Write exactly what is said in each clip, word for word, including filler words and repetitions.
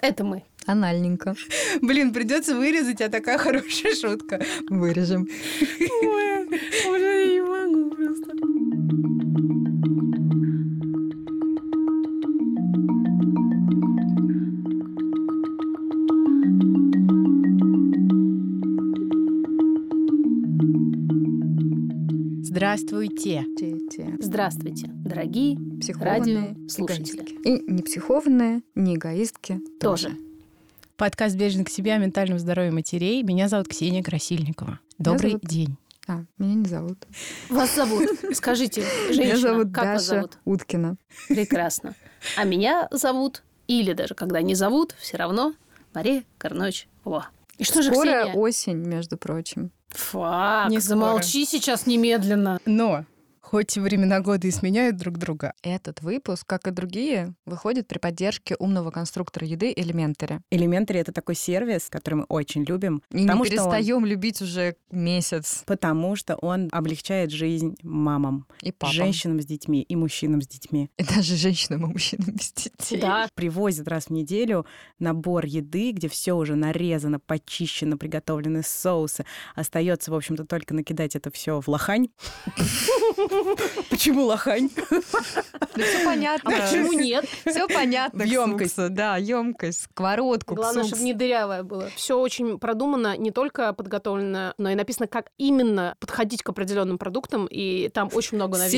Это мы. Анальненько. Блин, придется вырезать, а такая хорошая шутка. Вырежем. Ой, уже не могу просто. Здравствуйте. Здравствуйте, дорогие психованные радиослушатели. И не психованные, не эгоистки тоже. тоже. Подкаст «Бережно к себе» о ментальном здоровье матерей. Меня зовут Ксения Красильникова. Добрый зовут... день. А, меня не зовут. Вас зовут. Скажите, женщина, меня зовут как Даша вас зовут? Уткина. Прекрасно. А меня зовут, или даже когда не зовут, все равно Мария Корнович. О. И что же, Ксения? Скоро осень, между прочим. Фак, не замолчи сейчас немедленно. Но... Хоть времена года и сменяют друг друга. Этот выпуск, как и другие, выходит при поддержке умного конструктора еды Elementaree. Elementaree — это такой сервис, который мы очень любим. И не перестаем он... любить уже месяц. Потому что он облегчает жизнь мамам. И папам. Женщинам с детьми, и мужчинам с детьми. И даже женщинам и мужчинам с детьми. Да. Привозят раз в неделю набор еды, где все уже нарезано, почищено, приготовлены соусы. Остается, в общем-то, только накидать это все в лохань. Почему лохань? Да все понятно. А почему нет? Все понятно. Емкость, да, емкость, сковородку. Главное, чтобы не дырявая была. Все очень продумано, не только подготовлено, но и написано, как именно подходить к определенным продуктам, и там очень много новинок. С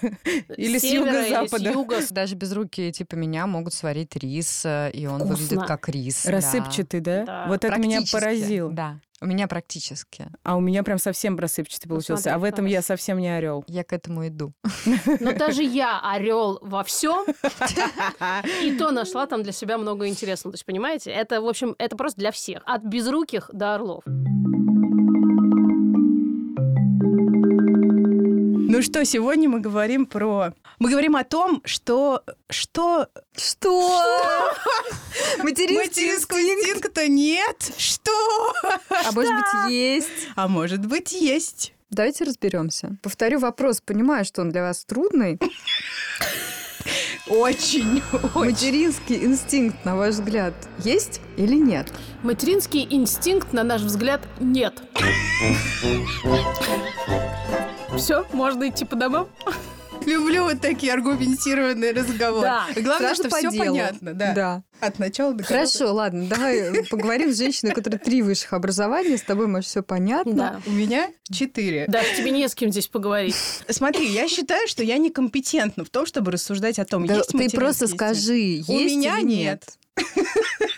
севера или с юго-запада. Даже безрукие типа меня могут сварить рис, и он выглядит как рис. Рассыпчатый, да? Вот это меня поразило. Да. У меня практически. А у меня прям совсем рассыпчатый получился. Смотри, а в этом хорошо. Я совсем не орел. Я к этому иду. Но даже я орел во всем. И то нашла там для себя много интересного. То есть, понимаете, это, в общем, это просто для всех. От безруких до орлов. Ну что, сегодня мы говорим про... Мы говорим о том, что... Что? Что? Материнского инстинкта нет? Что? А может быть, есть? А может быть, есть. Давайте разберемся. Повторю вопрос. Понимаю, что он для вас трудный. Очень, очень. Материнский инстинкт, на ваш взгляд, есть или нет? Материнский инстинкт, на наш взгляд, нет. Все, можно идти по домам. Люблю вот такие аргументированные разговоры. Да. Главное, сразу что по все делу. Понятно. Да. Да. От начала до конца. Хорошо, ладно, давай поговорим с женщиной, у которой три высших образования. С тобой, может, все понятно. Да. У меня четыре. Да, тебе не с кем здесь поговорить. Смотри, я считаю, что я некомпетентна в том, чтобы рассуждать о том, да, есть материнский. Ты просто скажи, есть у меня или нет.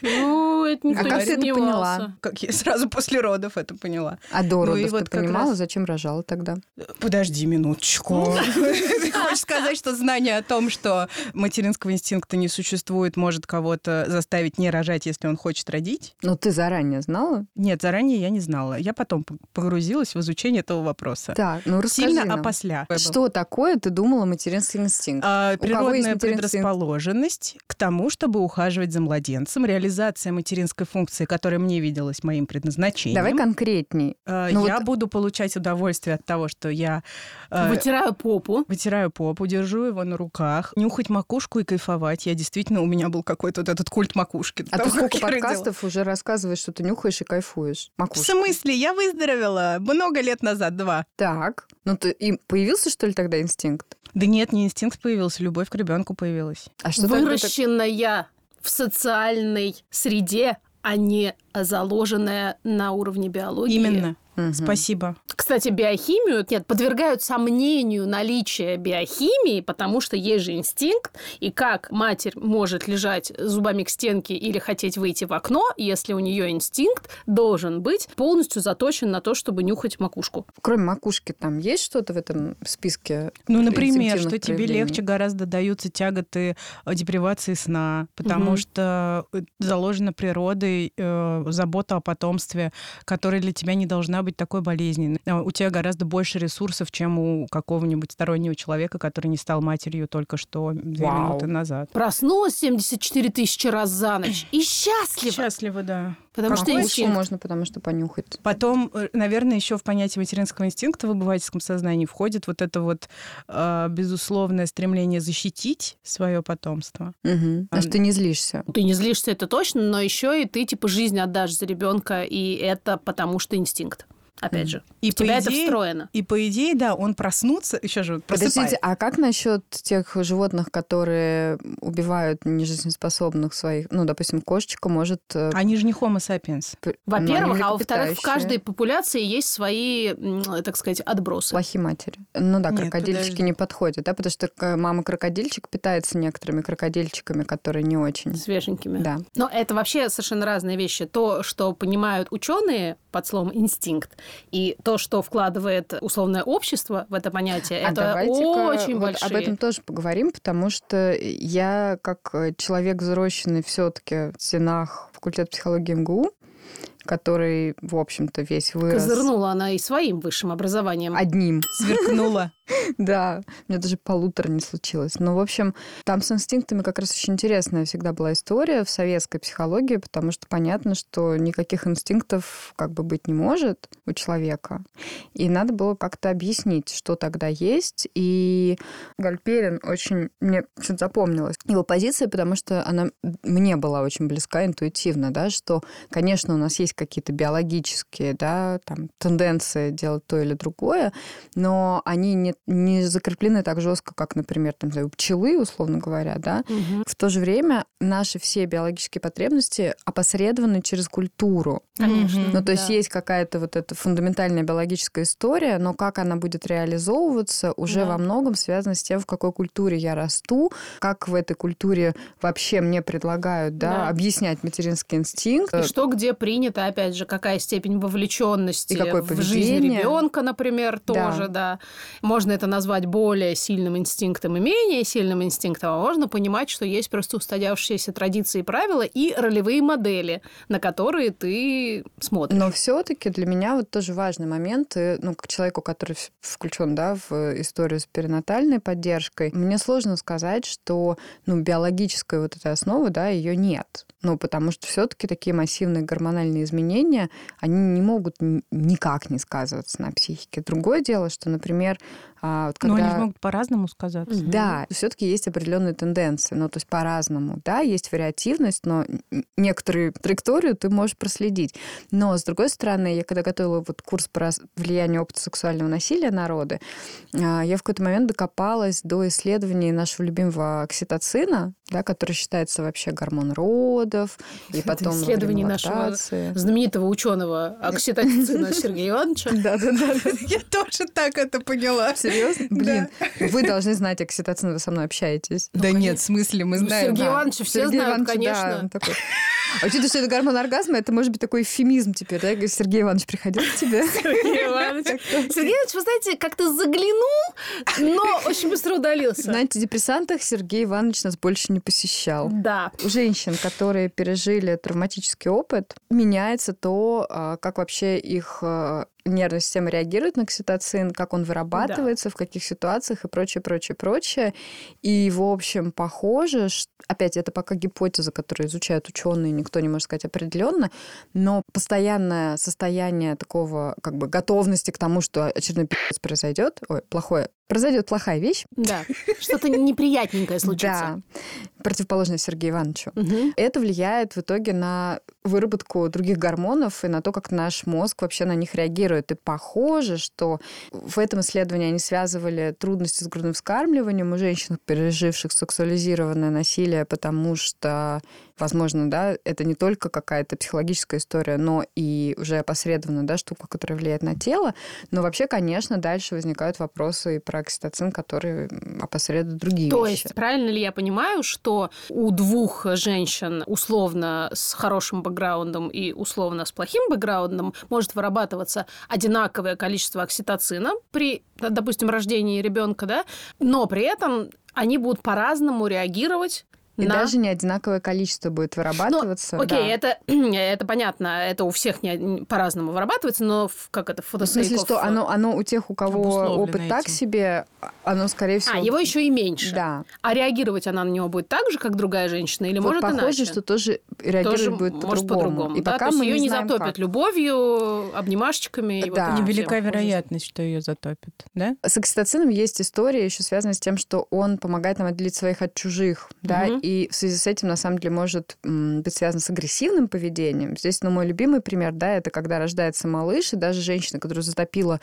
Ну, это не а как ты это поняла? Как я сразу после родов это поняла. А до родов ну, ты вот понимала, раз... зачем рожала тогда? Подожди минуточку. Ты хочешь сказать, что знание о том, что материнского инстинкта не существует, может кого-то заставить не рожать, если он хочет родить? Ну, ты заранее знала? Нет, заранее я не знала. Я потом погрузилась в изучение этого вопроса. Да, ну расскажи нам. Сильно опосля. Что такое ты думала материнский инстинкт? Природная предрасположенность к тому, чтобы ухаживать за младенцем, реализация материнской функции, которая мне виделась моим предназначением. Давай конкретней. Э, я вот... буду получать удовольствие от того, что я... Э, вытираю попу. Вытираю попу, держу его на руках, нюхать макушку и кайфовать. Я действительно, у меня был какой-то вот этот культ макушки. А ты сколько подкастов уже рассказываешь, что ты нюхаешь и кайфуешь? Макушку. В смысле? Я выздоровела много лет назад, два. Так. Ну ты и появился, что ли, тогда инстинкт? Да нет, не инстинкт появился, любовь к ребенку появилась. А что выращенная... в социальной среде, а не заложенная на уровне биологии. Именно. Угу. Спасибо. Кстати, биохимию нет, подвергают сомнению наличие биохимии, потому что есть же инстинкт, и как матерь может лежать зубами к стенке или хотеть выйти в окно, если у нее инстинкт должен быть полностью заточен на то, чтобы нюхать макушку. Кроме макушки, там есть что-то в этом списке? Ну, например, что тебе легче гораздо даются тяготы депривации сна, потому угу. что заложена природой э, забота о потомстве, которая для тебя не должна быть быть такой болезненной. У тебя гораздо больше ресурсов, чем у какого-нибудь стороннего человека, который не стал матерью только что две минуты назад. Проснулась семьдесят четыре тысячи раз за ночь и счастлива. Счастлива, да. Потому что инстинкт. Можно, потому что понюхать. Потом, наверное, еще в понятие материнского инстинкта в обывательском сознании входит вот это вот э, безусловное стремление защитить свое потомство. Угу. А, а что ты не злишься? Ты не злишься, это точно, но еще и ты типа жизнь отдашь за ребенка, и это потому что инстинкт. Опять же, и у тебя идее, это встроено. И по идее, да, он проснутся, еще же просыпается. Подождите, а как насчет тех животных, которые убивают нежизнеспособных своих, ну, допустим, кошечка может... Они же не homo sapiens. Во-первых, а во-вторых, в каждой популяции есть свои, так сказать, отбросы. Плохие матери. Ну да, крокодильчики Нет, не подходят, да, потому что мама-крокодильчик питается некоторыми крокодильчиками, которые не очень... Свеженькими. Да. Но это вообще совершенно разные вещи. То, что понимают ученые под словом «инстинкт», и то, что вкладывает условное общество в это понятие, а это очень вот большие. Об этом тоже поговорим, потому что я, как человек, взросший все-таки в стенах факультета психологии эм гэ у, который, в общем-то, весь вырос... Козырнула она и своим высшим образованием. Одним. Сверкнула. Да, у меня даже полутора не случилось. Но, в общем, там с инстинктами как раз очень интересная всегда была история в советской психологии, потому что понятно, что никаких инстинктов как бы быть не может у человека. И надо было как-то объяснить, что тогда есть. И Гальперин очень... Мне что-то запомнилось его позиция, потому что она мне была очень близка интуитивно, да, что, конечно, у нас есть какие-то биологические, да, там, тенденции делать то или другое, но они не не закреплены так жестко, как, например, там, у пчелы, условно говоря, да. Угу. В то же время наши все биологические потребности опосредованы через культуру. Конечно. Ну, то да. есть есть какая-то вот эта фундаментальная биологическая история, но как она будет реализовываться, уже да. во многом связано с тем, в какой культуре я расту, как в этой культуре вообще мне предлагают, да, да. объяснять материнский инстинкт. И что где принято, опять же, какая степень вовлеченности в жизнь ребенка, например, тоже, да. да. Можно это назвать более сильным инстинктом и менее сильным инстинктом, а можно понимать, что есть просто устоявшиеся традиции и правила и ролевые модели, на которые ты смотришь. Но все-таки для меня вот тоже важный момент, ну, как человеку, который включен, да, в историю с перинатальной поддержкой, мне сложно сказать, что, ну, биологической вот этой основы, да, ее нет. Ну, потому что все-таки такие массивные гормональные изменения, они не могут никак не сказываться на психике. Другое дело, что, например, а вот когда... Но они же могут по-разному сказаться. Да, все-таки есть определенные тенденции, ну, то есть по-разному, да, есть вариативность, но некоторую траекторию ты можешь проследить. Но, с другой стороны, я когда готовила вот курс по влиянию опыта сексуального насилия на роды, я в какой-то момент докопалась до исследований нашего любимого окситоцина, да, который считается вообще гормон родов, и потом исследований нашего знаменитого ученого окситоцина Сергея Ивановича. Да-да-да, я тоже так это поняла. Серьезно? Блин, да. Вы должны знать окситоцин, вы со мной общаетесь. Да ну, нет, в смысле, мы знаем. Сергей да. Иванович все Сергей знают, Иванович, конечно. Да, а учитывая, что это гормон оргазма, это может быть такой эвфемизм теперь, да? Сергей Иванович приходил к тебе. Сергей Иванович. Сергей Иванович, вы знаете, как-то заглянул, но очень быстро удалился. На антидепрессантах Сергей Иванович нас больше не посещал. Да. У женщин, которые пережили травматический опыт, меняется то, как вообще их... нервная система реагирует на окситоцин, как он вырабатывается, да. в каких ситуациях и прочее, прочее, прочее. И, в общем, похоже, что... опять, это пока гипотеза, которую изучают ученые, никто не может сказать определенно, но постоянное состояние такого, как бы, готовности к тому, что очередной пи***ц произойдет, ой, плохое, произойдет плохая вещь. Да, что-то неприятненькое случится. Да, противоположное Сергею Ивановичу. Угу. Это влияет в итоге на выработку других гормонов и на то, как наш мозг вообще на них реагирует. И похоже, что в этом исследовании они связывали трудности с грудным вскармливанием у женщин, переживших сексуализированное насилие, потому что, возможно, да, это не только какая-то психологическая история, но и уже опосредованно, да, штука, которая влияет на тело. Но вообще, конечно, дальше возникают вопросы и про окситоцин, который опосредует другие То вещи. То есть, правильно ли я понимаю, что у двух женщин условно с хорошим бэкграундом и условно с плохим бэкграундом может вырабатываться одинаковое количество окситоцина при, допустим, рождении ребенка, да, но при этом они будут по-разному реагировать И на... даже не одинаковое количество будет вырабатываться. Ну, окей, да. это, это понятно, это у всех не, по-разному вырабатывается, но как это фотосейков... В смысле, что оно, оно у тех, у кого опыт этим. Так себе, оно, скорее всего... А, его еще и меньше. Да. А реагировать она на него будет так же, как другая женщина, или вот может похоже, иначе? Похоже, что тоже реагировать тоже будет может по-другому. по-другому. И да, пока мы ее не затопят как. любовью, обнимашечками. И да. вот невелика вероятность, что ее затопят. Да? С окситоцином есть история, еще связанная с тем, что он помогает нам отделить своих от чужих, да, угу. И в связи с этим, на самом деле, может быть связано с агрессивным поведением. Здесь, ну, мой любимый пример, да, это когда рождается малыш, и даже женщина, которую затопила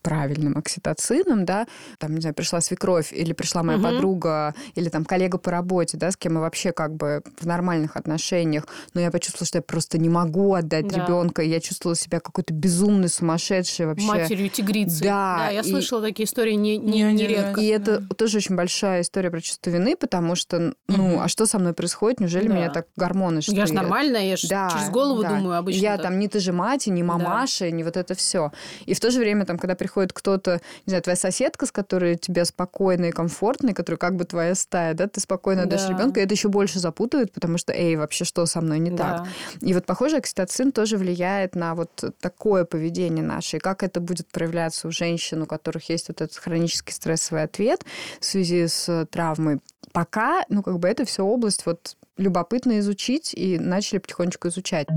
правильным окситоцином, да, там, не знаю, пришла свекровь, или пришла моя угу. подруга, или там коллега по работе, да, с кем мы вообще как бы в нормальных отношениях, но я почувствовала, что я просто не могу отдать да. ребенка, и я чувствовала себя какой-то безумной, сумасшедшей вообще. Матерью тигрицы. Да. да я и... слышала такие истории не, не, не, нередко. И да. это тоже очень большая история про чувство вины, потому что, ну, угу. а что со мной происходит? Неужели да. меня так гормоны что-то... Я же нормальная, я же да, через голову да. думаю обычно. Я так. там не ты же мать, и не мамаша, да. и не вот это все. И в то же время, там, когда приходит Приходит кто-то, не знаю, твоя соседка, с которой тебе спокойно и комфортно, и которая как бы твоя стая, да, ты спокойно да. дашь ребенка, и это еще больше запутывает, потому что, эй, вообще что со мной не да. так? И вот, похоже, окситоцин тоже влияет на вот такое поведение наше, и как это будет проявляться у женщин, у которых есть вот этот хронический стрессовый ответ в связи с травмой. Пока, ну, как бы это все область вот любопытно изучить, и начали потихонечку изучать.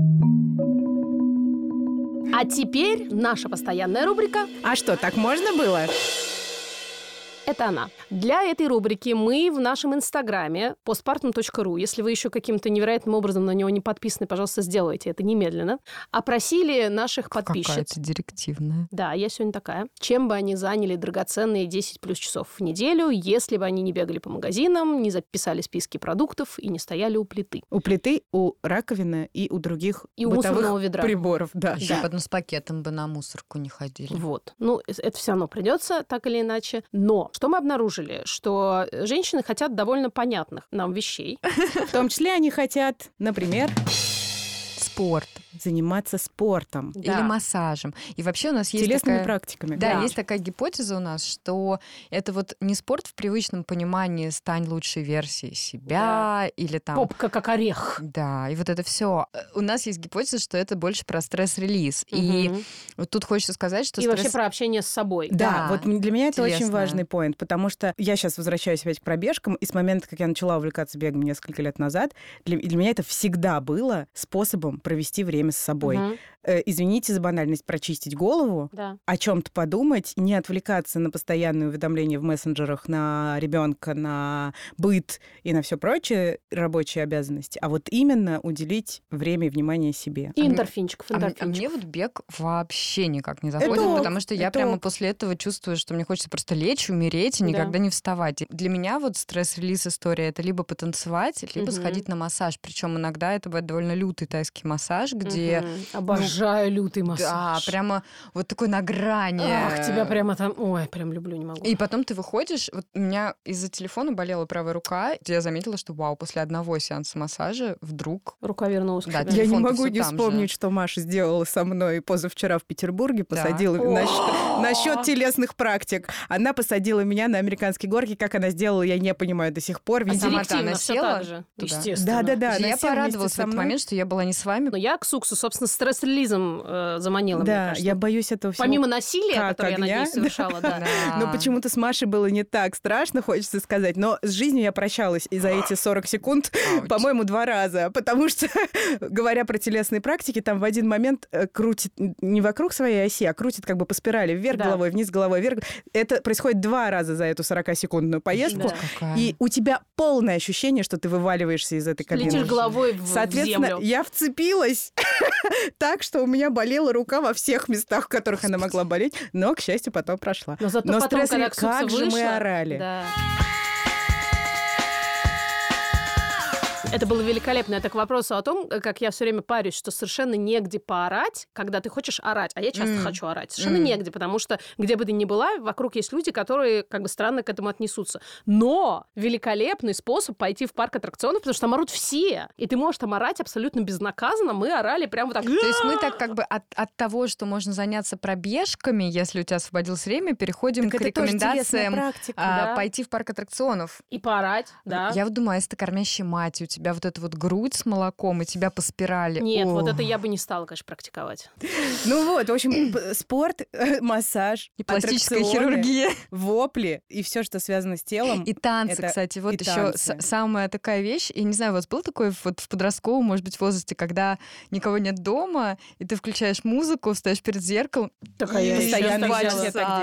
А теперь наша постоянная рубрика «А что, так можно было?» Это она. Для этой рубрики мы в нашем инстаграме постпартум точка ру, если вы еще каким-то невероятным образом на него не подписаны, пожалуйста, сделайте это немедленно, опросили наших подписчиц. Какая-то директивная. Да, я сегодня такая. Чем бы они заняли драгоценные десять плюс часов в неделю, если бы они не бегали по магазинам, не записали списки продуктов и не стояли у плиты. У плиты, у раковины и у других и у бытовых ведра. Приборов. Да. Еще да. потом с пакетом бы на мусорку не ходили. Вот. Ну, это все равно придется, так или иначе. Но... Что мы обнаружили? Что женщины хотят довольно понятных нам вещей. В том числе они хотят, например... Спорт. Заниматься спортом. Да. Или массажем. И вообще у нас есть телесными такая... практиками. Да, да, есть такая гипотеза у нас, что это вот не спорт в привычном понимании «стань лучшей версией себя» да. или там... Попка как орех. Да, и вот это все. У нас есть гипотеза, что это больше про стресс-релиз. Угу. И вот тут хочется сказать, что... И стресс... вообще про общение с собой. Да, да. Вот для меня это Интересно. очень важный поинт, потому что я сейчас возвращаюсь опять к пробежкам, и с момента, как я начала увлекаться бегом несколько лет назад, для, для меня это всегда было способом провести время с собой. Uh-huh. Э, извините за банальность, прочистить голову, да. о чем-то подумать, не отвлекаться на постоянные уведомления в мессенджерах, на ребенка, на быт и на все прочее, рабочие обязанности, а вот именно уделить время и внимание себе. И а эндорфинчиков, эндорфинчиков. А, а мне вот бег вообще никак не заходит, это, потому что это... я прямо после этого чувствую, что мне хочется просто лечь, умереть и никогда да. не вставать. И для меня вот стресс-релиз история — это либо потанцевать, либо uh-huh. сходить на массаж. Причем иногда это бывает довольно лютый тайский массаж, где Где, угу. Обожаю ну, лютый массаж. Да, прямо вот такой на грани. Ах, тебя прямо там... Ой, прям люблю, не могу. И потом ты выходишь... Вот у меня из-за телефона болела правая рука. Я заметила, что, вау, после одного сеанса массажа вдруг... Рука вернулась к себе. Да, я не могу не вспомнить, же. Что Маша сделала со мной позавчера в Петербурге. Посадила да. насчет телесных практик. Она посадила меня на американские горки. Как она сделала, я не понимаю до сих пор. Видимо, она села. Естественно. Да, да, да. Я порадовалась в этот момент, что я была не с вами. Но я к Ксуксу, собственно, стресс-релизом э, заманила. Да, мне кажется. Я боюсь этого всего. Помимо насилия, как, которое огня? Я, надеюсь, совершала. Да. Да. Но почему-то с Машей было не так страшно, хочется сказать. Но с жизнью я прощалась и за эти сорок секунд, Ауч. по-моему, два раза. Потому что, говоря про телесные практики, там в один момент крутит не вокруг своей оси, а крутит как бы по спирали вверх да. головой, вниз головой, вверх. Это происходит два раза за эту сорокасекундную поездку. Да. И у тебя полное ощущение, что ты вываливаешься из этой кабины. Летишь головой в землю. Соответственно, я вцепилась... так, что у меня болела рука во всех местах, в которых она могла болеть, но, к счастью, потом прошла. Но, зато но потом, стресс, как вышла, же мы орали. Да. Это было великолепно. Это к вопросу о том, как я все время парюсь, что совершенно негде поорать, когда ты хочешь орать. А я часто mm. хочу орать. Совершенно mm. негде, потому что где бы ты ни была, вокруг есть люди, которые как бы странно к этому отнесутся. Но великолепный способ пойти в парк аттракционов, потому что там орут все. И ты можешь там орать абсолютно безнаказанно. Мы орали прям вот так. То есть мы так как бы от, от того, что можно заняться пробежками, если у тебя освободилось время, переходим так к рекомендациям практика, а, да. пойти в парк аттракционов. И поорать, да. Я вот думаю, если ты кормящая мать, у тебя вот эта вот грудь с молоком, и тебя по спирали. Нет, О. вот это я бы не стала, конечно, практиковать. Ну вот, в общем, спорт, массаж, и пластическая хирургия, вопли и все, что связано с телом. И танцы, кстати, вот еще самая такая вещь. Я не знаю, у вас был такой вот в подростковом, может быть, возрасте, когда никого нет дома, и ты включаешь музыку, встаешь перед зеркалом. Такая я постоянно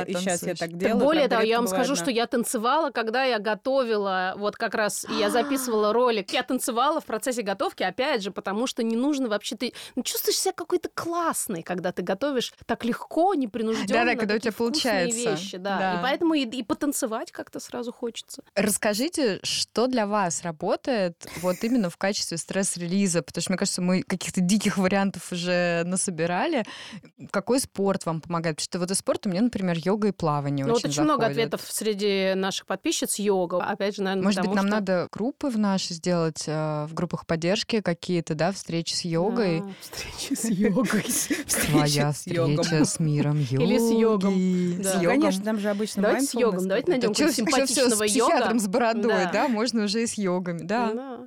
и сейчас я так делаю. Более того, я вам скажу, что я танцевала, когда я готовила, вот как раз я записывала ролик, я танцевала в процессе готовки, опять же, потому что не нужно вообще... Ты ну, чувствуешь себя какой-то классный, когда ты готовишь так легко, непринуждённо. Да-да, когда у тебя получается. Вещи, да. Да. И поэтому и, и потанцевать как-то сразу хочется. Расскажите, что для вас работает вот именно в качестве стресс-релиза? Потому что, мне кажется, мы каких-то диких вариантов уже насобирали. Какой спорт вам помогает? Потому что вот из спорта мне, например, йога и плавание ну, очень вот очень заходит. Много ответов среди наших подписчиц йога. Опять же, наверное, может быть, нам что... надо группы в наши сделать, в группах поддержки какие-то, да, встречи с йогой. А, встречи с йогой. Твоя встреча с миром йоги. Или с йогом. Да. С йогом. Конечно, там же обычно mindfulness. Давайте с йогом. Давайте найдем какого-то симпатичного йога. С психиатром с бородой, да. да, можно уже и с йогами, да. да.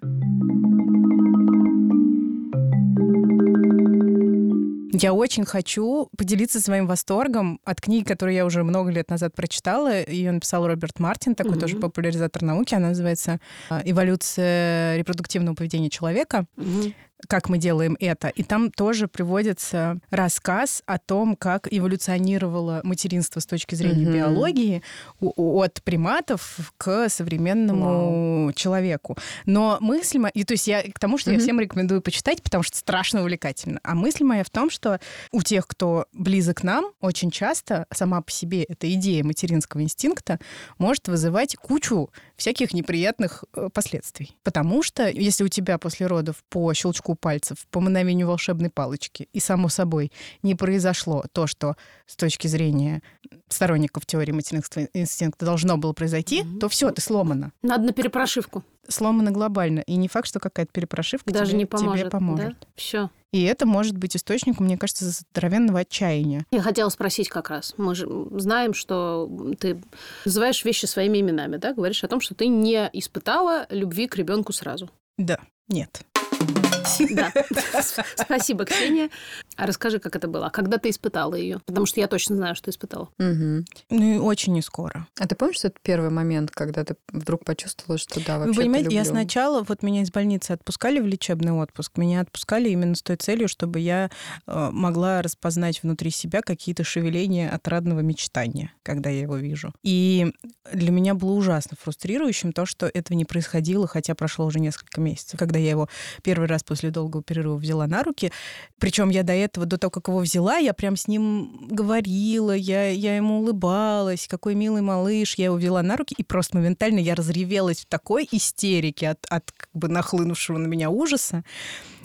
Я очень хочу поделиться своим восторгом от книги, которую я уже много лет назад прочитала. Ее написал Роберт Мартин, такой mm-hmm. тоже популяризатор науки. Она называется «Эволюция репродуктивного поведения человека». Mm-hmm. Как мы делаем это. И там тоже приводится рассказ о том, как эволюционировало материнство с точки зрения mm-hmm. биологии от приматов к современному wow. человеку. Но мысль моя... И, то есть я к тому, что mm-hmm. я всем рекомендую почитать, потому что страшно увлекательно. А мысль моя в том, что у тех, кто близок к нам, очень часто сама по себе эта идея материнского инстинкта может вызывать кучу всяких неприятных последствий. Потому что если у тебя после родов по щелчку пальцев, по мановению волшебной палочки. И, само собой, не произошло то, что с точки зрения сторонников теории материнского инстинкта должно было произойти, mm-hmm. то все, ты сломана. Надо на перепрошивку. Сломана глобально. И не факт, что какая-то перепрошивка даже тебе не поможет. Тебе поможет. Да? Все. И это может быть источником, мне кажется, здоровенного отчаяния. Я хотела спросить как раз. Мы же знаем, что ты называешь вещи своими именами, да? Говоришь о том, что ты не испытала любви к ребенку сразу. Да. Нет. Да. Спасибо, Ксения. А расскажи, как это было. А когда ты испытала ее? Потому что я точно знаю, что испытала. Угу. Ну и очень не скоро. А ты помнишь, что это первый момент, когда ты вдруг почувствовала, что да, вообще-то люблю? Вы понимаете, я сначала, вот меня из больницы отпускали в лечебный отпуск, меня отпускали именно с той целью, чтобы я могла распознать внутри себя какие-то шевеления отрадного мечтания, когда я его вижу. И для меня было ужасно фрустрирующим то, что этого не происходило, хотя прошло уже несколько месяцев, когда я его первый раз после долгого перерыва взяла на руки. Причем я до этого, до того, как его взяла, я прям с ним говорила, я, я ему улыбалась, какой милый малыш. Я его взяла на руки, и просто моментально я разревелась в такой истерике от, от как бы нахлынувшего на меня ужаса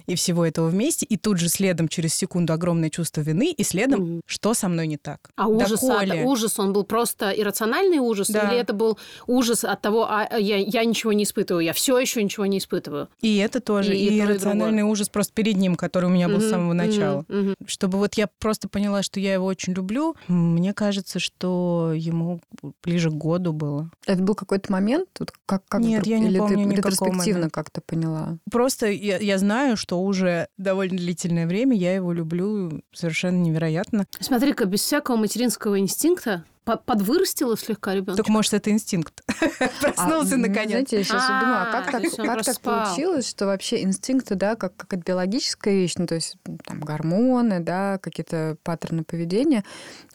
и всего этого вместе. И тут же следом, через секунду, огромное чувство вины, и следом, mm. что со мной не так. А ужас, а, ужас, он был просто иррациональный ужас? Да. Или это был ужас от того, а, я, я ничего не испытываю, я все еще ничего не испытываю? И это тоже, и, и, и иррациональный другое. Ужас просто перед ним, который у меня был mm-hmm. с самого начала. Mm-hmm. Mm-hmm. Чтобы вот я просто поняла, что я его очень люблю, мне кажется, что ему ближе к году было. Это был какой-то момент? Вот как, как Нет, вдруг? Я не Или помню ты ретроспективно как-то поняла? Просто я, я знаю, что уже довольно длительное время я его люблю совершенно невероятно. Смотри-ка, без всякого материнского инстинкта подвырастила слегка ребенка. Так, может, это инстинкт. Проснулся, а, наконец. Знаете, я сейчас думаю, а как, так, как так получилось, что вообще инстинкты, да, как какая-то биологическая вещь, ну, то есть там гормоны, да, какие-то паттерны поведения,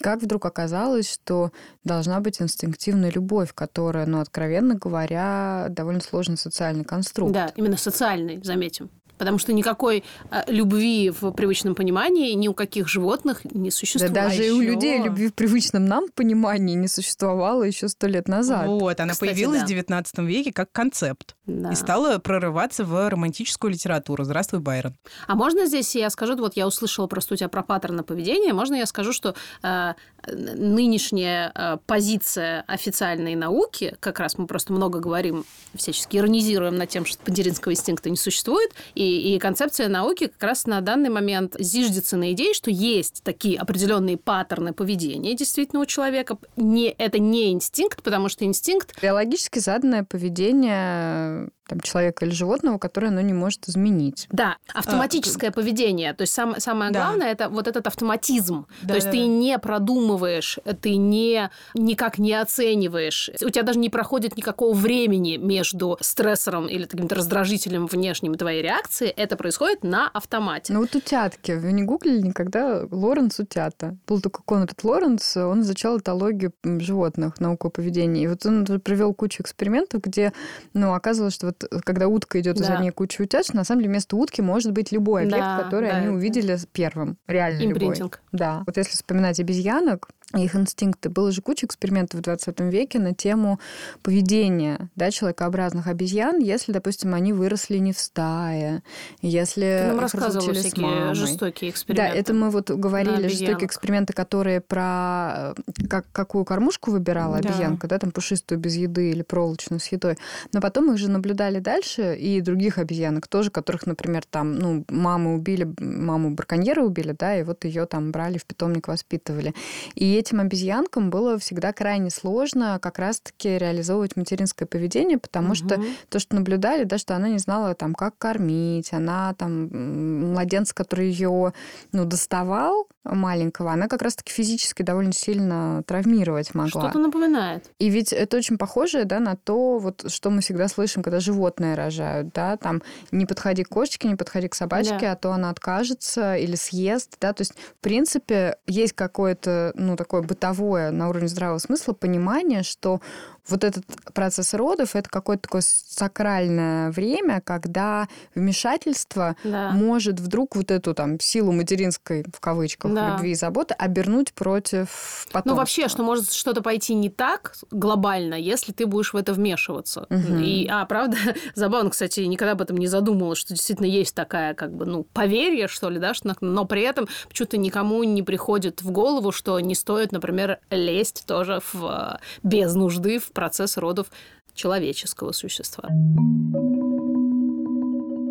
как вдруг оказалось, что должна быть инстинктивная любовь, которая, ну, откровенно говоря, довольно сложный социальный конструкт. Да, именно социальный, заметим. Потому что никакой любви в привычном понимании ни у каких животных не существует. Да даже а и еще... у людей любви в привычном нам понимании не существовало еще сто лет назад. Вот, она Кстати, появилась да. в девятнадцатом веке как концепт. Да. И стала прорываться в романтическую литературу. Здравствуй, Байрон. А можно здесь я скажу, вот я услышала просто у тебя про паттерны поведения, можно я скажу, что э, нынешняя э, позиция официальной науки, как раз мы просто много говорим, всячески иронизируем над тем, что материнского инстинкта не существует, и, и концепция науки как раз на данный момент зиждется на идее, что есть такие определенные паттерны поведения действительно у человека. Не, это не инстинкт, потому что инстинкт... Биологически заданное поведение... Там, человека или животного, которое оно не может изменить. Да, автоматическое а, поведение. То есть сам, самое да. главное – это вот этот автоматизм. Да, то есть да, ты да. не продумываешь, ты не, никак не оцениваешь. У тебя даже не проходит никакого времени между стрессором или каким-то раздражителем внешним твоей реакции. Это происходит на автомате. Ну вот утятки. Вы не гуглили никогда Лоренц утята? Был такой Конрад Лоренц, он изучал этологию животных, науку поведения. И вот он провел кучу экспериментов, где ну, оказывалось, что вот когда утка идет да. за ней кучу утят, на самом деле вместо утки может быть любой объект, да, который да, они это. увидели первым. Реально любой. Да. Вот если вспоминать обезьянок, их инстинкты. Было же куча экспериментов в двадцатом веке на тему поведения да, человекообразных обезьян, если, допустим, они выросли не в стае, если... Ты нам рассказывала всякие жестокие эксперименты. Да, это мы вот говорили, жестокие эксперименты, которые про как, какую кормушку выбирала да. обезьянка, да, там пушистую без еды или проволочную с едой. Но потом их же наблюдали дальше и других обезьянок тоже, которых, например, там, ну, маму убили, маму браконьера убили, да, и вот ее там брали в питомник, воспитывали. И этим обезьянкам было всегда крайне сложно как раз-таки реализовывать материнское поведение, потому угу. что то, что наблюдали, да, что она не знала, там, как кормить, она там, младенец, который ее ну, доставал, маленького, она как раз-таки физически довольно сильно травмировать могла. Что-то напоминает. И ведь это очень похоже, да, на то, вот, что мы всегда слышим, когда животные рожают, да, там, не подходи к кошечке, не подходи к собачке, да. а то она откажется или съест, да, то есть, в принципе, есть какое-то, ну, такое такое бытовое на уровне здравого смысла понимание, что вот этот процесс родов – это какое-то такое сакральное время, когда вмешательство да. может вдруг вот эту там силу материнской, в кавычках, да. любви и заботы обернуть против потомства. Ну, вообще, что может что-то пойти не так глобально, если ты будешь в это вмешиваться. Угу. И, а, правда, забавно, кстати, никогда об этом не задумывалась, что действительно есть такая, как бы, ну, поверье, что ли, да, что, но при этом почему-то никому не приходит в голову, что не стоит, например, лезть тоже в, без нужды в процесс родов человеческого существа.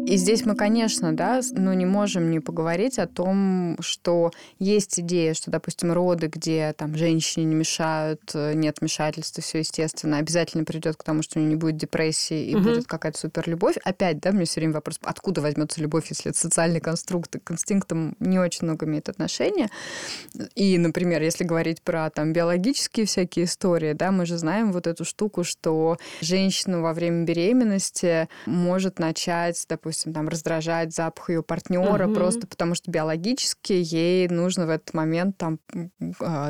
И здесь мы, конечно, да, ну, не можем не поговорить о том, что есть идея, что, допустим, роды, где там женщине не мешают, нет вмешательства, все естественно, обязательно придет к тому, что у нее не будет депрессии и угу. будет какая-то суперлюбовь. Опять, да, мне все время вопрос, откуда возьмется любовь, если это социальный конструкт, к инстинктам не очень много имеет отношения. И, например, если говорить про там биологические всякие истории, да, мы же знаем вот эту штуку, что женщина во время беременности может начать, допустим, там, раздражать запах ее партнера mm-hmm. просто потому, что биологически ей нужно в этот момент там,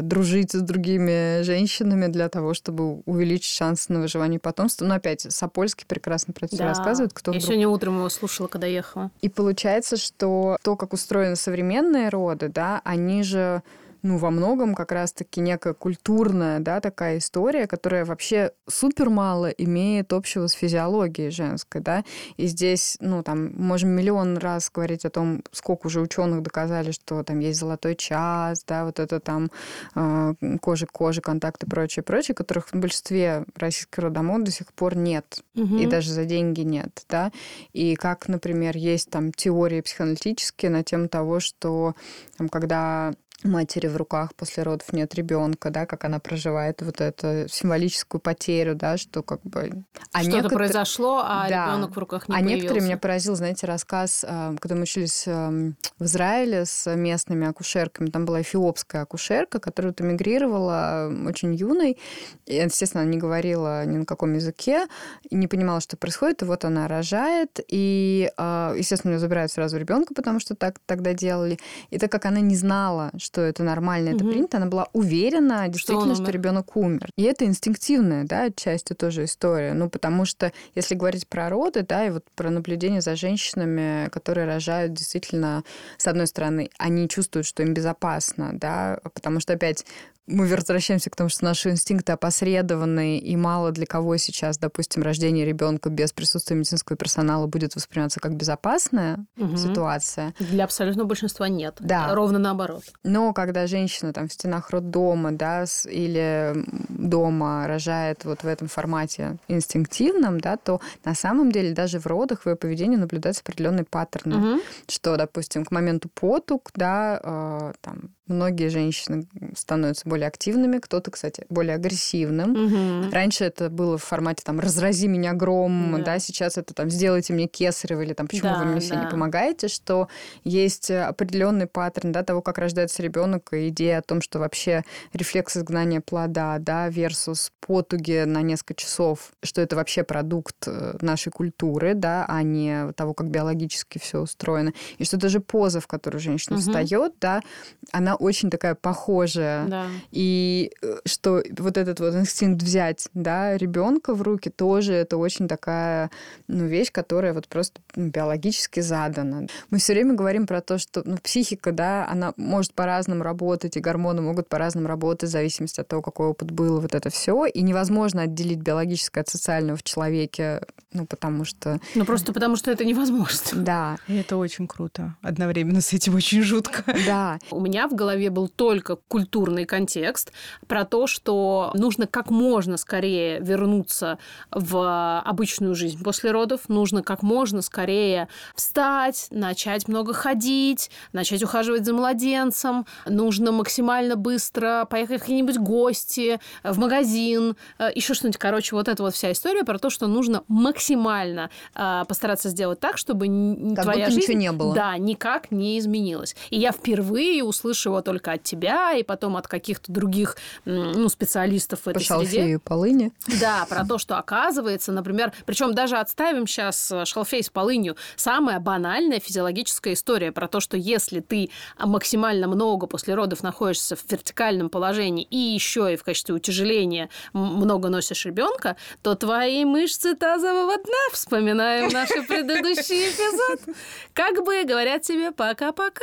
дружить с другими женщинами для того, чтобы увеличить шансы на выживание потомства. Но опять Сапольский прекрасно про это да. рассказывает. Кто я вдруг... сегодня утром его слушала, когда ехала. И получается, что то, как устроены современные роды, да, они же ну, во многом как раз-таки некая культурная, да, такая история, которая вообще супер мало имеет общего с физиологией женской, да, и здесь, ну, там, можем миллион раз говорить о том, сколько уже ученых доказали, что там есть золотой час, да, вот это там кожа к коже, контакты и прочее, прочее, которых в большинстве российских роддомов до сих пор нет, угу. и даже за деньги нет, да, и как, например, есть там теории психоаналитические на тему того, что там, когда матери в руках после родов нет ребенка, да, как она проживает вот эту символическую потерю, да, что как бы... А что-то некотор... произошло, а да. ребенок в руках не а появился. А некоторые меня поразил, знаете, рассказ, когда мы учились в Израиле с местными акушерками, там была эфиопская акушерка, которая вот эмигрировала очень юной, и, естественно, она не говорила ни на каком языке, не понимала, что происходит, и вот она рожает, и, естественно, у нее забирают сразу ребенка, потому что так тогда делали, и так как она не знала, что это нормально, это угу. принято, она была уверена действительно, что, что ребенок умер. И это инстинктивная, да, отчасти тоже история. Ну, потому что, если говорить про роды, да, и вот про наблюдение за женщинами, которые рожают, действительно, с одной стороны, они чувствуют, что им безопасно, да, потому что, опять, мы возвращаемся к тому, что наши инстинкты опосредованы, и мало для кого сейчас, допустим, рождение ребенка без присутствия медицинского персонала будет восприниматься как безопасная угу. ситуация. Для абсолютного большинства нет. Да. Ровно наоборот. Но когда женщина там в стенах роддома, да, или дома рожает вот в этом формате инстинктивном, да, то на самом деле даже в родах в ее поведении наблюдаются определенные паттерны, угу. что, допустим, к моменту потуг, да, э, там, многие женщины становятся более активными, кто-то, кстати, более агрессивным. Угу. Раньше это было в формате там «разрази меня гром», да. да, сейчас это там «сделайте мне кесарево» или там «почему да, вы мне да. все не помогаете», что есть определенный паттерн, да, того, как рождается ребенок, и идея о том, что вообще рефлекс изгнания плода, да, versus потуги на несколько часов, что это вообще продукт нашей культуры, да, а не того, как биологически все устроено. И что даже поза, в которую женщина угу. встает, да, она очень такая похожая. Да. И что вот этот вот инстинкт взять, да, ребенка в руки, тоже это очень такая, ну, вещь, которая вот просто биологически задана. Мы все время говорим про то, что, ну, психика, да, она может по-разному работать, и гормоны могут по-разному работать в зависимости от того, какой опыт был, вот это все. И невозможно отделить биологическое от социального в человеке, ну, потому что... Ну, просто потому что это невозможно. Да. И это очень круто. Одновременно с этим очень жутко. Да. У меня в голове был только культурный контекст про то, что нужно как можно скорее вернуться в обычную жизнь после родов, нужно как можно скорее встать, начать много ходить, начать ухаживать за младенцем, нужно максимально быстро поехать в какие-нибудь гости, в магазин, еще что-нибудь. Короче, вот эта вот вся история про то, что нужно максимально постараться сделать так, чтобы как твоя жизнь ничего не было. Да, никак не изменилась. И я впервые услышала только от тебя и потом от каких-то других, ну, специалистов в этой среде. По шалфею и полыни. Да, про то, что оказывается, например, причем даже отставим сейчас шалфей с полынью, самая банальная физиологическая история про то, что если ты максимально много после родов находишься в вертикальном положении и еще и в качестве утяжеления много носишь ребенка, то твои мышцы тазового дна, вспоминаем наш предыдущий эпизод, как бы говорят тебе пока-пока.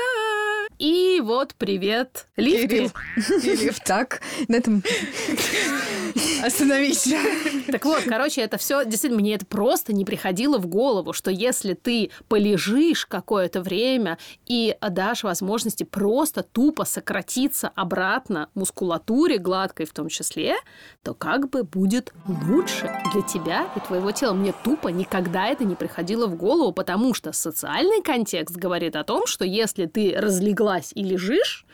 И вот привет, Лив. Кирилл. Кирилл. Так, на этом... Остановись. Так вот, короче, это все действительно, мне это просто не приходило в голову, что если ты полежишь какое-то время и дашь возможности просто тупо сократиться обратно мускулатуре гладкой в том числе, то как бы будет лучше для тебя и твоего тела. Мне тупо никогда это не приходило в голову, потому что социальный контекст говорит о том, что если ты разлеглась и лежишь,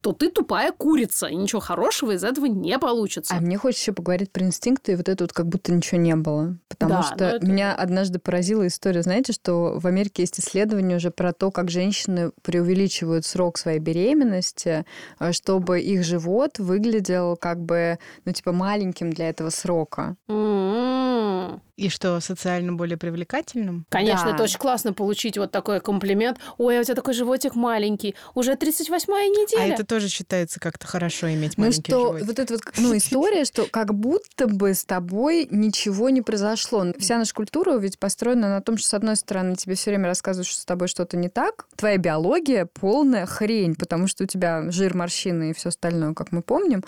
то ты тупая курица, и ничего хорошего из этого не получится. А мне хочется еще поговорить про инстинкты, и вот это вот как будто ничего не было. Потому да, что это... меня однажды поразила история, знаете, что в Америке есть исследования уже про то, как женщины преувеличивают срок своей беременности, чтобы их живот выглядел как бы, ну, типа, маленьким для этого срока. Mm-hmm. И что, социально более привлекательным? Конечно, да. Это очень классно получить вот такой комплимент. Ой, а у тебя такой животик маленький. Уже тридцать восьмая неделя. А это тоже считается как-то хорошо иметь ну, маленький что, животик. Вот эта вот, ну, история, что как будто бы с тобой ничего не произошло. Вся наша культура ведь построена на том, что, с одной стороны, тебе все время рассказывают, что с тобой что-то не так. Твоя биология полная хрень, потому что у тебя жир, морщины и все остальное, как мы помним.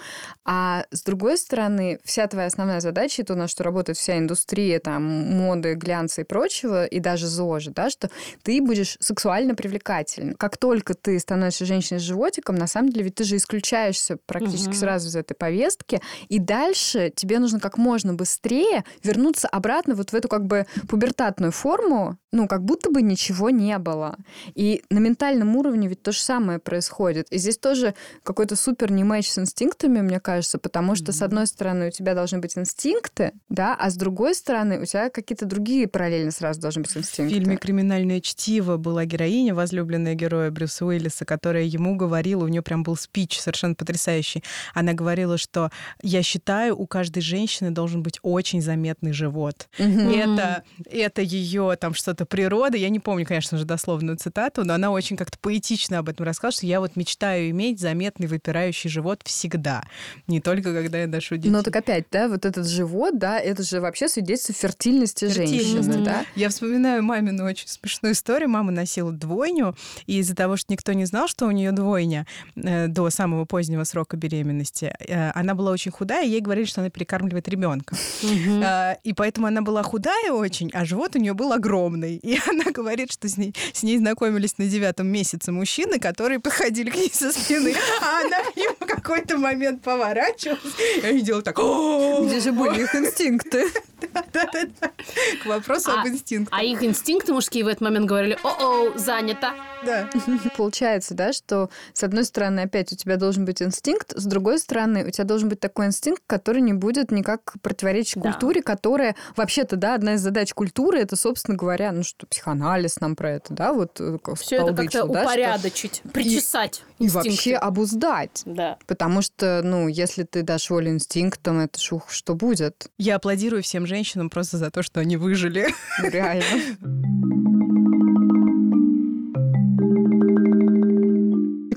А с другой стороны, вся твоя основная задача, и то, на что работает вся индустрия, там, моды, глянца и прочего, и даже ЗОЖа, да, что ты будешь сексуально привлекателен. Как только ты становишься женщиной с животиком, на самом деле ведь ты же исключаешься практически угу. сразу из этой повестки, и дальше тебе нужно как можно быстрее вернуться обратно вот в эту как бы пубертатную форму, ну, как будто бы ничего не было. И на ментальном уровне ведь то же самое происходит. И здесь тоже какой-то супер не матч с инстинктами, мне кажется, потому что, угу. с одной стороны, у тебя должны быть инстинкты, да, а с другой стороны, у тебя какие-то другие параллельно сразу должны быть инстинкты. В фильме «Криминальное чтиво» была героиня, возлюбленная героя Брюса Уиллиса, которая ему говорила, у нее прям был спич совершенно потрясающий. Она говорила, что я считаю, у каждой женщины должен быть очень заметный живот. Mm-hmm. Это, это ее там что-то цитата природы, я не помню, конечно же, дословную цитату, но она очень как-то поэтично об этом рассказала, что я вот мечтаю иметь заметный выпирающий живот всегда, не только когда я ношу детей. Но так опять, да, вот этот живот, да, это же вообще свидетельство фертильности, фертильности. женщины, да? Я вспоминаю мамину очень смешную историю. Мама носила двойню, и из-за того, что никто не знал, что у нее двойня э, до самого позднего срока беременности, э, она была очень худая, и ей говорили, что она перекармливает ребенка. Mm-hmm. Э, и поэтому она была худая очень, а живот у нее был огромный. И она говорит, что с ней, с ней знакомились на девятом месяце мужчины, которые подходили к ней со спины, а она к ним в какой-то момент поворачивалась и делала так. Где же были их инстинкты? К вопросу об инстинктах. А их инстинкты мужские в этот момент говорили: о-о, занято. Да. Получается, да, что с одной стороны опять у тебя должен быть инстинкт, с другой стороны у тебя должен быть такой инстинкт, который не будет никак противоречить культуре, которая вообще-то, да, одна из задач культуры, это, собственно говоря, ну что, психоанализ нам про это, да, вот все это как-то упорядочить, причесать и вообще обуздать. Да. Потому что, ну, если ты дашь волю инстинктам, это шух, что будет. Я аплодирую всем женщинам просто за то, что они выжили. Реально.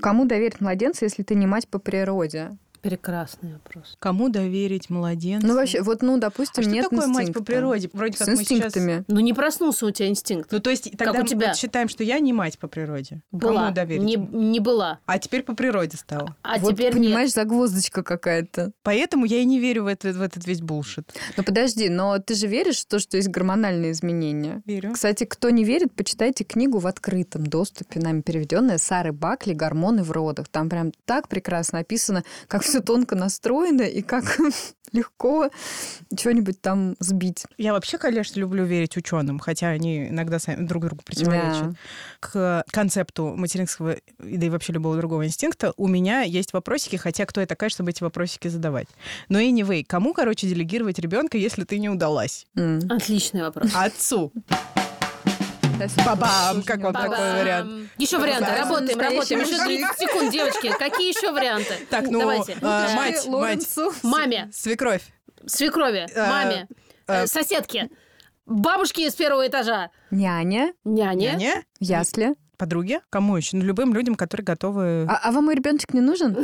Кому доверить младенца, если ты не мать по природе? Прекрасный вопрос. Кому доверить младенцу? Ну, вообще, вот, ну, допустим, а нет инстинкта. Что такое мать по природе? Вроде как с инстинктами. Сейчас... Ну, не проснулся у тебя инстинкт. Ну, то есть, тогда мы тебя... считаем, что я не мать по природе. Была. Кому доверить? Не, не была. А теперь по природе стала. А вот, теперь понимаешь, нет. Загвоздочка какая-то. Поэтому я и не верю в этот, в этот весь булшит. Ну, подожди, но ты же веришь в то, что есть гормональные изменения? Верю. Кстати, кто не верит, почитайте книгу в открытом доступе, нами переведенная Сары Бакли «Гормоны в родах». Там прям так прекрасно описано, как все тонко настроено и как легко что-нибудь там сбить. Я вообще, конечно, люблю верить ученым, хотя они иногда сами друг другу противоречат. Да. К концепту материнского, да и вообще любого другого инстинкта у меня есть вопросики, хотя кто я такая, чтобы эти вопросики задавать. Но anyway, кому, короче, делегировать ребенка, если ты не удалась? Mm. Отличный вопрос. Отцу. Ба-бам! Как вам Ба-бам. такой вариант? Еще варианты. Да, работаем, работаем. Еще тридцать секунд, девочки. Какие еще варианты? Так, ну, давайте. А, мать, мать. Маме. Свекровь. Свекрови. А, маме. А, соседки. Бабушки с первого этажа. Няня. Няня. Няня. Ясли. Подруги. Кому еще? Ну, любым людям, которые готовы... А, а вам мой ребеночек не нужен?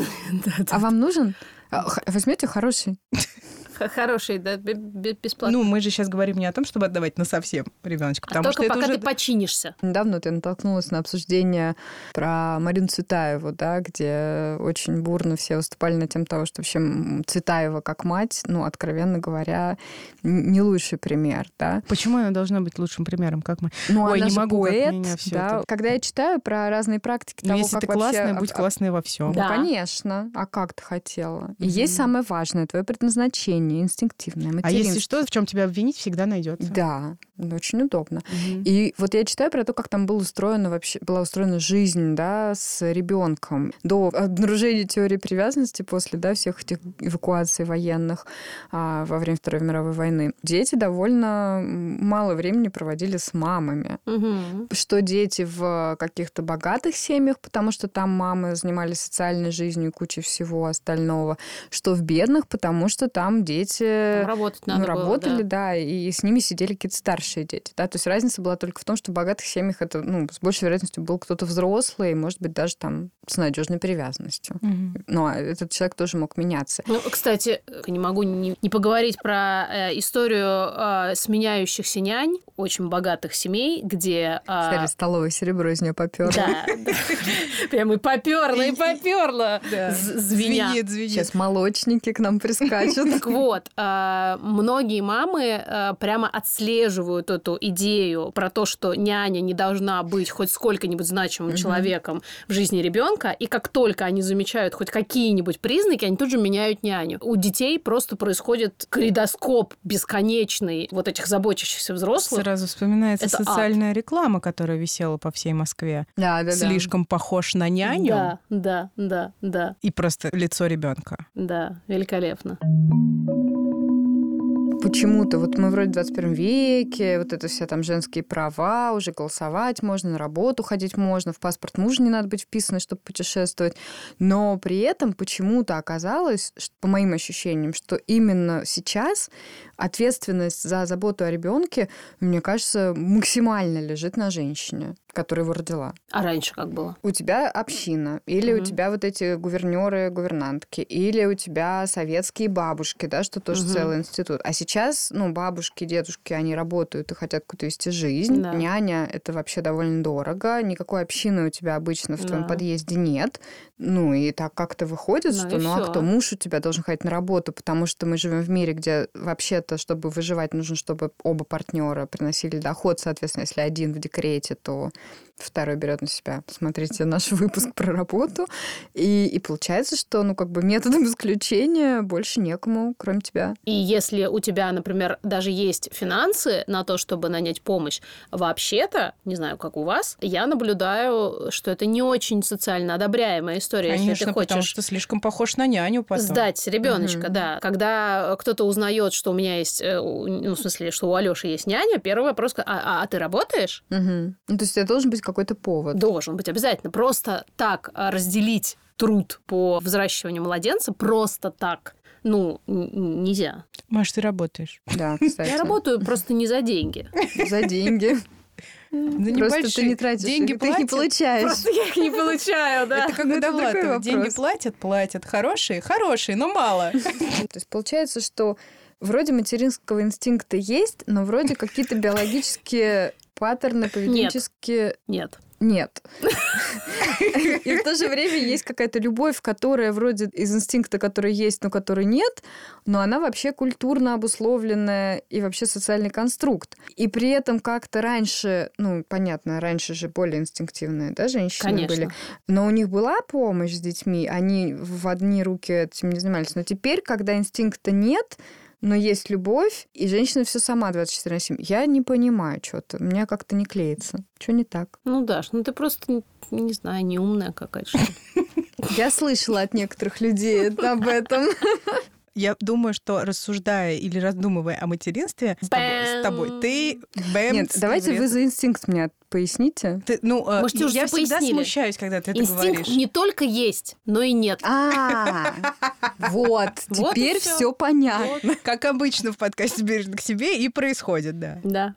А вам нужен? Возьмете хороший. Хороший, да, бесплатно. Ну, мы же сейчас говорим не о том, чтобы отдавать насовсем ребеночка, потому а что только пока уже... ты починишься. Недавно ты натолкнулась на обсуждение про Марину Цветаеву, да, где очень бурно все выступали на тему того, что вообще Цветаева как мать, ну, откровенно говоря, не лучший пример, да. Почему она должна быть лучшим примером, как мать? Ну, Ой, не могу, поэт, как меня все да. это... Когда я читаю про разные практики того, если как ты вообще... классная, будь классной во всем. Да. Ну, конечно. А как ты хотела? И mm-hmm. есть самое важное, твое предназначение. Инстинктивное материнство. А если что, в чем тебя обвинить, всегда найдется. Да, очень удобно. Угу. И вот я читаю про то, как там был устроена вообще, была устроена жизнь, да, с ребенком до обнаружения теории привязанности после, да, всех этих эвакуаций военных а, во время Второй мировой войны. Дети довольно мало времени проводили с мамами. Угу. Что дети в каких-то богатых семьях, потому что там мамы занимались социальной жизнью и кучей всего остального, что в бедных, потому что там дети Дети работать надо ну, работали, было, да. да, и с ними сидели какие-то старшие дети. Да? То есть разница была только в том, что в богатых семьях это ну, с большей вероятностью был кто-то взрослый, может быть, даже там с надежной привязанностью. Угу. Но этот человек тоже мог меняться. Ну, кстати, не могу не, не поговорить про э, историю э, сменяющихся нянь очень богатых семей, где... Э, Кстати, столовое серебро из нее попёрло. Да. Прям и попёрло, и попёрло. Звенит, звенит. Сейчас молочники к нам прискачут. Вот, многие мамы прямо отслеживают эту идею про то, что няня не должна быть хоть сколько-нибудь значимым mm-hmm. человеком в жизни ребенка, и как только они замечают хоть какие-нибудь признаки, они тут же меняют няню. У детей просто происходит калейдоскоп бесконечный вот этих заботящихся взрослых. Сразу вспоминается это социальная ад. Реклама, которая висела по всей Москве. Да, да, слишком да. похож на няню. Да, да, да, да. И просто лицо ребенка. Да, великолепно. почему-то, вот мы вроде в двадцать первом веке, вот это все там женские права, уже голосовать можно, на работу ходить можно, в паспорт мужа не надо быть вписано, чтобы путешествовать. Но при этом почему-то оказалось, что, по моим ощущениям, что именно сейчас ответственность за заботу о ребенке, мне кажется, максимально лежит на женщине, которая его родила. А раньше как было? У тебя община, или угу. у тебя вот эти гувернёры, гувернантки, или у тебя советские бабушки, да, что тоже угу. целый институт. А сейчас, ну, бабушки, дедушки, они работают и хотят куда-то вести жизнь. Да. Няня – это вообще довольно дорого. Никакой общины у тебя обычно в да. твоем подъезде нет. Ну, и так как-то выходит, ну, что ну, всё. А кто? Муж у тебя должен ходить на работу, потому что мы живем в мире, где вообще-то, чтобы выживать, нужно, чтобы оба партнера приносили доход. Соответственно, если один в декрете, то второй берет на себя. Смотрите наш выпуск про работу. И, и получается, что, ну, как бы методом исключения больше некому, кроме тебя. И если у тебя, например, даже есть финансы на то, чтобы нанять помощь, вообще-то, не знаю, как у вас, я наблюдаю, что это не очень социально одобряемая история. Конечно, если ты хочешь, потому что слишком похож на няню потом. Сдать ребеночка, угу. да. Когда кто-то узнает, что у меня есть, ну, в смысле, что у Алёши есть няня, первый вопрос: а, а, а ты работаешь? Угу. Ну, то есть это должен быть какой-то повод. Должен быть обязательно. Просто так разделить труд по взращиванию младенца просто так, ну, нельзя. Маш, ты работаешь. Да, кстати. Я работаю просто не за деньги. За деньги. Да просто ты не тратишь деньги, их, ты их не получаешь. Просто я их не получаю, да. Это как когда деньги платят, платят. Хорошие, хорошие, но мало. То есть получается, что вроде материнского инстинкта есть, но вроде какие-то биологические паттерны поведенческие... Нет. Нет. Нет. И в то же время есть какая-то любовь, которая вроде из инстинкта, который есть, но которой нет, но она вообще культурно обусловленная и вообще социальный конструкт. И при этом как-то раньше, ну, понятно, раньше же более инстинктивные, да, женщины Конечно. Были, но у них была помощь с детьми, они в одни руки этим не занимались. Но теперь, когда инстинкта нет, но есть любовь, и женщина все сама двадцать четыре на семь. Я не понимаю что-то. У меня как-то не клеится. Что не так? Ну, Даш, ну ты просто, не, не знаю, не умная какая-то. Я слышала от некоторых людей об этом. Я думаю, что рассуждая или раздумывая о материнстве с тобой, с тобой ты... Бэм, Нет, давайте вы за инстинкт меня поясните. Ты, ну, Может, я, я всегда пояснили. Смущаюсь, когда ты инстинкт это говоришь. Инстинкт не только есть, но и нет. А, вот, теперь все понятно. Как обычно в подкасте «Бережно к себе» и происходит, да. Да.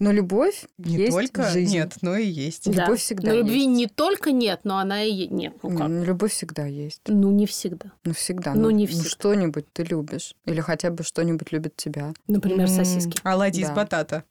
Но любовь не есть только в жизни. Нет, но и есть. Да. Любовь всегда но есть. Любви не только нет, но она и есть. Нет, ну как? Любовь всегда есть. Ну, не всегда. Ну, всегда. Ну, ну не всегда. Ну, что-нибудь ты любишь. Или хотя бы что-нибудь любит тебя. Например, сосиски. Оладьи да. из батата.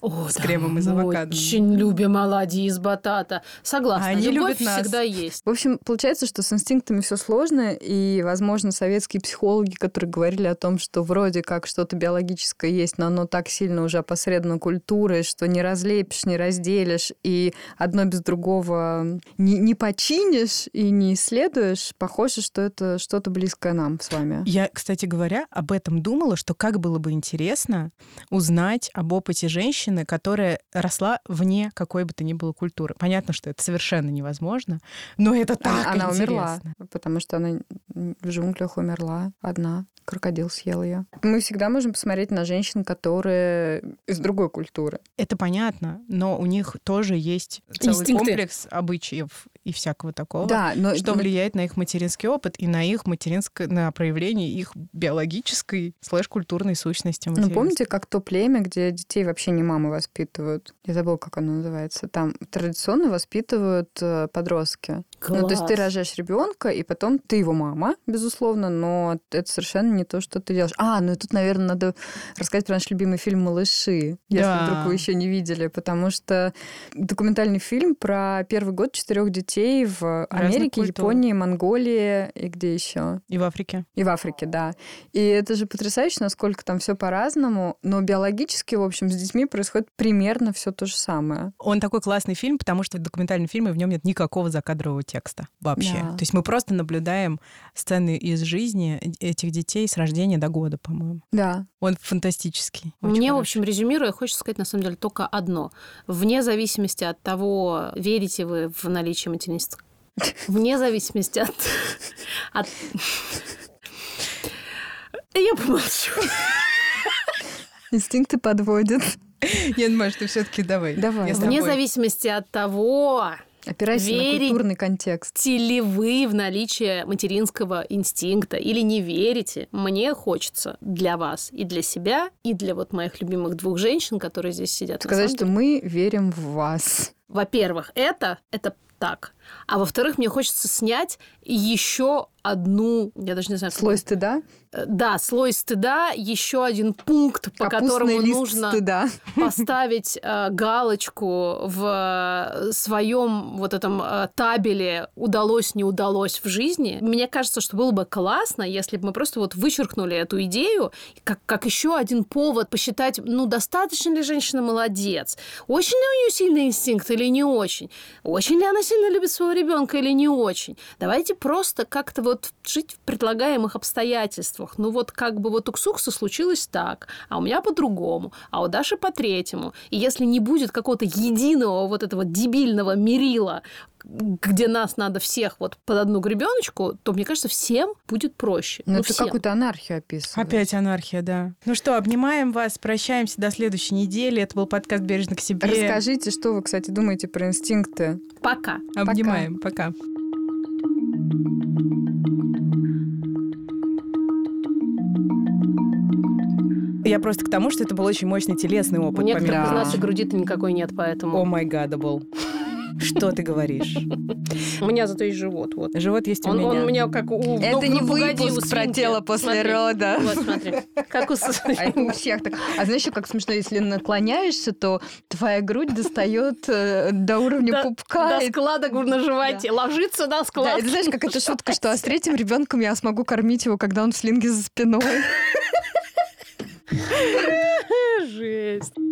О, с да. кремом из авокадо. Очень любим оладьи из батата. Согласна. Они любовь всегда есть. В общем, получается, что с инстинктами все сложно. И, возможно, советские психологи, которые говорили о том, что вроде как что-то биологическое есть, но оно так сильно уже опосредовано культуры, что не разлепишь, не разделишь, и одно без другого не, не починишь и не исследуешь, похоже, что это что-то близкое нам с вами. Я, кстати говоря, об этом думала, что как было бы интересно узнать об опыте женщины, которая росла вне какой бы то ни было культуры. Понятно, что это совершенно невозможно, но это так она интересно. Она умерла, потому что она в джунглях умерла одна. Крокодил съел ее. Мы всегда можем посмотреть на женщин, которые из другой культуры. Это понятно, но у них тоже есть целый инстинкты. Комплекс обычаев и всякого такого, да, но... что влияет на их материнский опыт и на их материнское, на проявление их биологической слэш-культурной сущности. Ну, помните, как то племя, где детей вообще не мамы воспитывают? Я забыла, как оно называется. Там традиционно воспитывают подростки. Класс. Ну, то есть ты рожаешь ребенка, и потом ты его мама, безусловно, но это совершенно не то, что ты делаешь. А, ну и тут, наверное, надо рассказать про наш любимый фильм «Малыши», если да. вдруг вы еще не видели, потому что документальный фильм про первый год четырех детей в Америке, Японии, Монголии и где еще? И в Африке. И в Африке, да. И это же потрясающе, насколько там все по-разному, но биологически, в общем, с детьми происходит примерно все то же самое. Он такой классный фильм, потому что в документальном фильме в нем нет никакого закадрового текста вообще. Да. То есть мы просто наблюдаем сцены из жизни этих детей с рождения до года, по-моему. Да. Он фантастический. Мне, хороший. В общем, резюмируя, хочется сказать, на самом деле, только одно. Вне зависимости от того, верите вы в наличие материнства, вне зависимости от... от... Я помолчу. Инстинкты подводят. Я думаю, что все-таки давай. Давай. Вне зависимости от того... Опираясь на культурный контекст. Верите ли вы в наличие материнского инстинкта или не верите? Мне хочется для вас и для себя, и для вот моих любимых двух женщин, которые здесь сидят. Сказать, что мы верим в вас. Во-первых, это, это так. А во-вторых, мне хочется снять еще одну... Я даже не знаю... Слой стыда? Да, слой стыда. Еще один пункт, по Капустный которому нужно стыда. Поставить э, галочку в своем вот этом э, табеле «удалось, не удалось в жизни». Мне кажется, что было бы классно, если бы мы просто вот вычеркнули эту идею, как, как еще один повод посчитать, ну, достаточно ли женщина молодец? Очень ли у нее сильный инстинкт или не очень? Очень ли она сильно любит своего ребенка или не очень? Давайте просто как-то вот жить в предлагаемых обстоятельствах. Ну вот как бы вот у Ксукса случилось так, а у меня по-другому, а у Даши по-третьему. И если не будет какого-то единого вот этого дебильного мерила, где нас надо всех вот под одну гребеночку, то, мне кажется, всем будет проще. Но ну, это какую-то анархию описывает. Опять анархия, да. Ну что, обнимаем вас, прощаемся до следующей недели. Это был подкаст «Бережно к себе». Расскажите, что вы, кстати, думаете про инстинкты. Пока. Обнимаем. Пока. Пока. Я просто к тому, что это был очень мощный телесный опыт. Нет, помимо... да. У нас и груди-то никакой нет, поэтому... О май гадабл. Что ты говоришь? У меня зато есть живот. Вот. Живот есть у он, меня. Он у меня как у... Это ну, не ну, выпуск про тело после смотри, рода. Вот, смотри. Как у... А это у всех так. А знаешь, как смешно, если наклоняешься, то твоя грудь достает до уровня до, пупка. До склада на животе. Да. Ложится до склада. Да, это знаешь, как эта шутка, что а с третьим ребенком я смогу кормить его, когда он в слинге за спиной. Жесть.